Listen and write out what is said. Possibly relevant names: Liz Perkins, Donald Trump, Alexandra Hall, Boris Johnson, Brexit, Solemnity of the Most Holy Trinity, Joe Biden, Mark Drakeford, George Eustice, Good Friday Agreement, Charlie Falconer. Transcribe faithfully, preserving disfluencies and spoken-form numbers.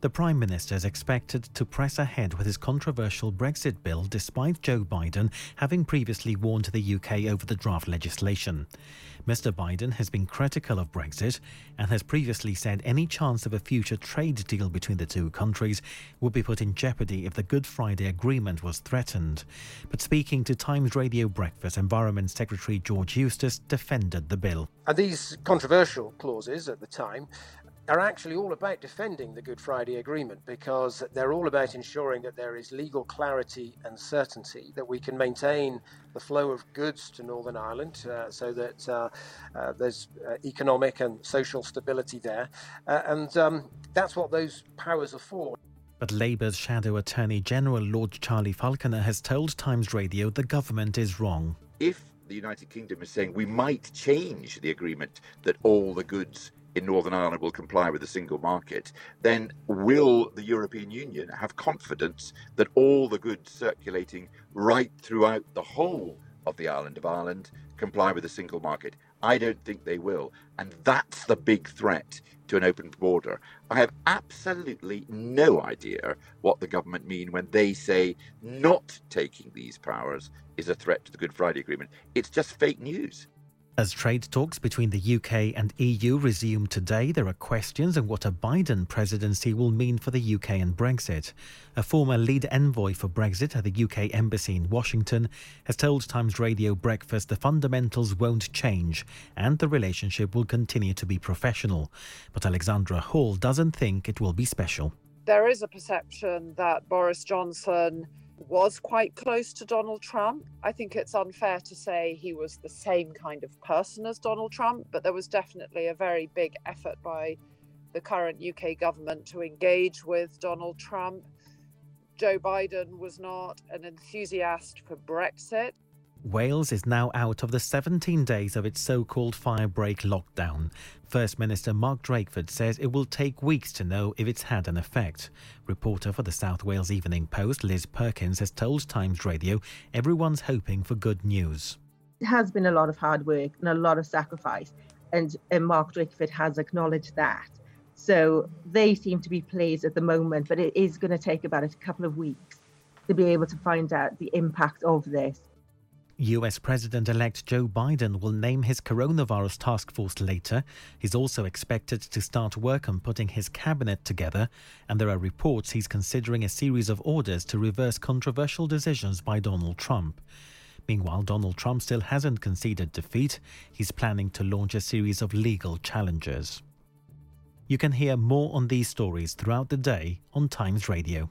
The Prime Minister is expected to press ahead with his controversial Brexit bill despite Joe Biden having previously warned the U K over the draft legislation. Mister Biden has been critical of Brexit and has previously said any chance of a future trade deal between the two countries would be put in jeopardy if the Good Friday Agreement was threatened. But speaking to Times Radio Breakfast, Environment Secretary George Eustice defended the bill. And these controversial clauses at the time are actually all about defending the Good Friday Agreement, because they're all about ensuring that there is legal clarity and certainty, that we can maintain the flow of goods to Northern Ireland uh, so that uh, uh, there's uh, economic and social stability there. Uh, and um, that's what those powers are for. But Labour's Shadow Attorney General Lord Charlie Falconer has told Times Radio the government is wrong. If the United Kingdom is saying we might change the agreement that all the goods in Northern Ireland will comply with the single market, then will the European Union have confidence that all the goods circulating right throughout the whole of the island of Ireland comply with the single market? I don't think they will. And that's the big threat to an open border. I have absolutely no idea what the government mean when they say not taking these powers is a threat to the Good Friday Agreement. It's just fake news. As trade talks between the U K and E U resume today, there are questions on what a Biden presidency will mean for the U K and Brexit. A former lead envoy for Brexit at the U K embassy in Washington has told Times Radio Breakfast the fundamentals won't change and the relationship will continue to be professional. But Alexandra Hall doesn't think it will be special. There is a perception that Boris Johnson was quite close to Donald Trump. I think it's unfair to say he was the same kind of person as Donald Trump, but there was definitely a very big effort by the current U K government to engage with Donald Trump. Joe Biden was not an enthusiast for Brexit. Wales is now out of the seventeen days of its so-called firebreak lockdown. First Minister Mark Drakeford says it will take weeks to know if it's had an effect. Reporter for the South Wales Evening Post, Liz Perkins, has told Times Radio everyone's hoping for good news. It has been a lot of hard work and a lot of sacrifice, and, and Mark Drakeford has acknowledged that. So they seem to be pleased at the moment, but it is going to take about a couple of weeks to be able to find out the impact of this. U S President-elect Joe Biden will name his coronavirus task force later. He's also expected to start work on putting his cabinet together, and there are reports he's considering a series of orders to reverse controversial decisions by Donald Trump. Meanwhile, Donald Trump still hasn't conceded defeat. He's planning to launch a series of legal challenges. You can hear more on these stories throughout the day on Times Radio.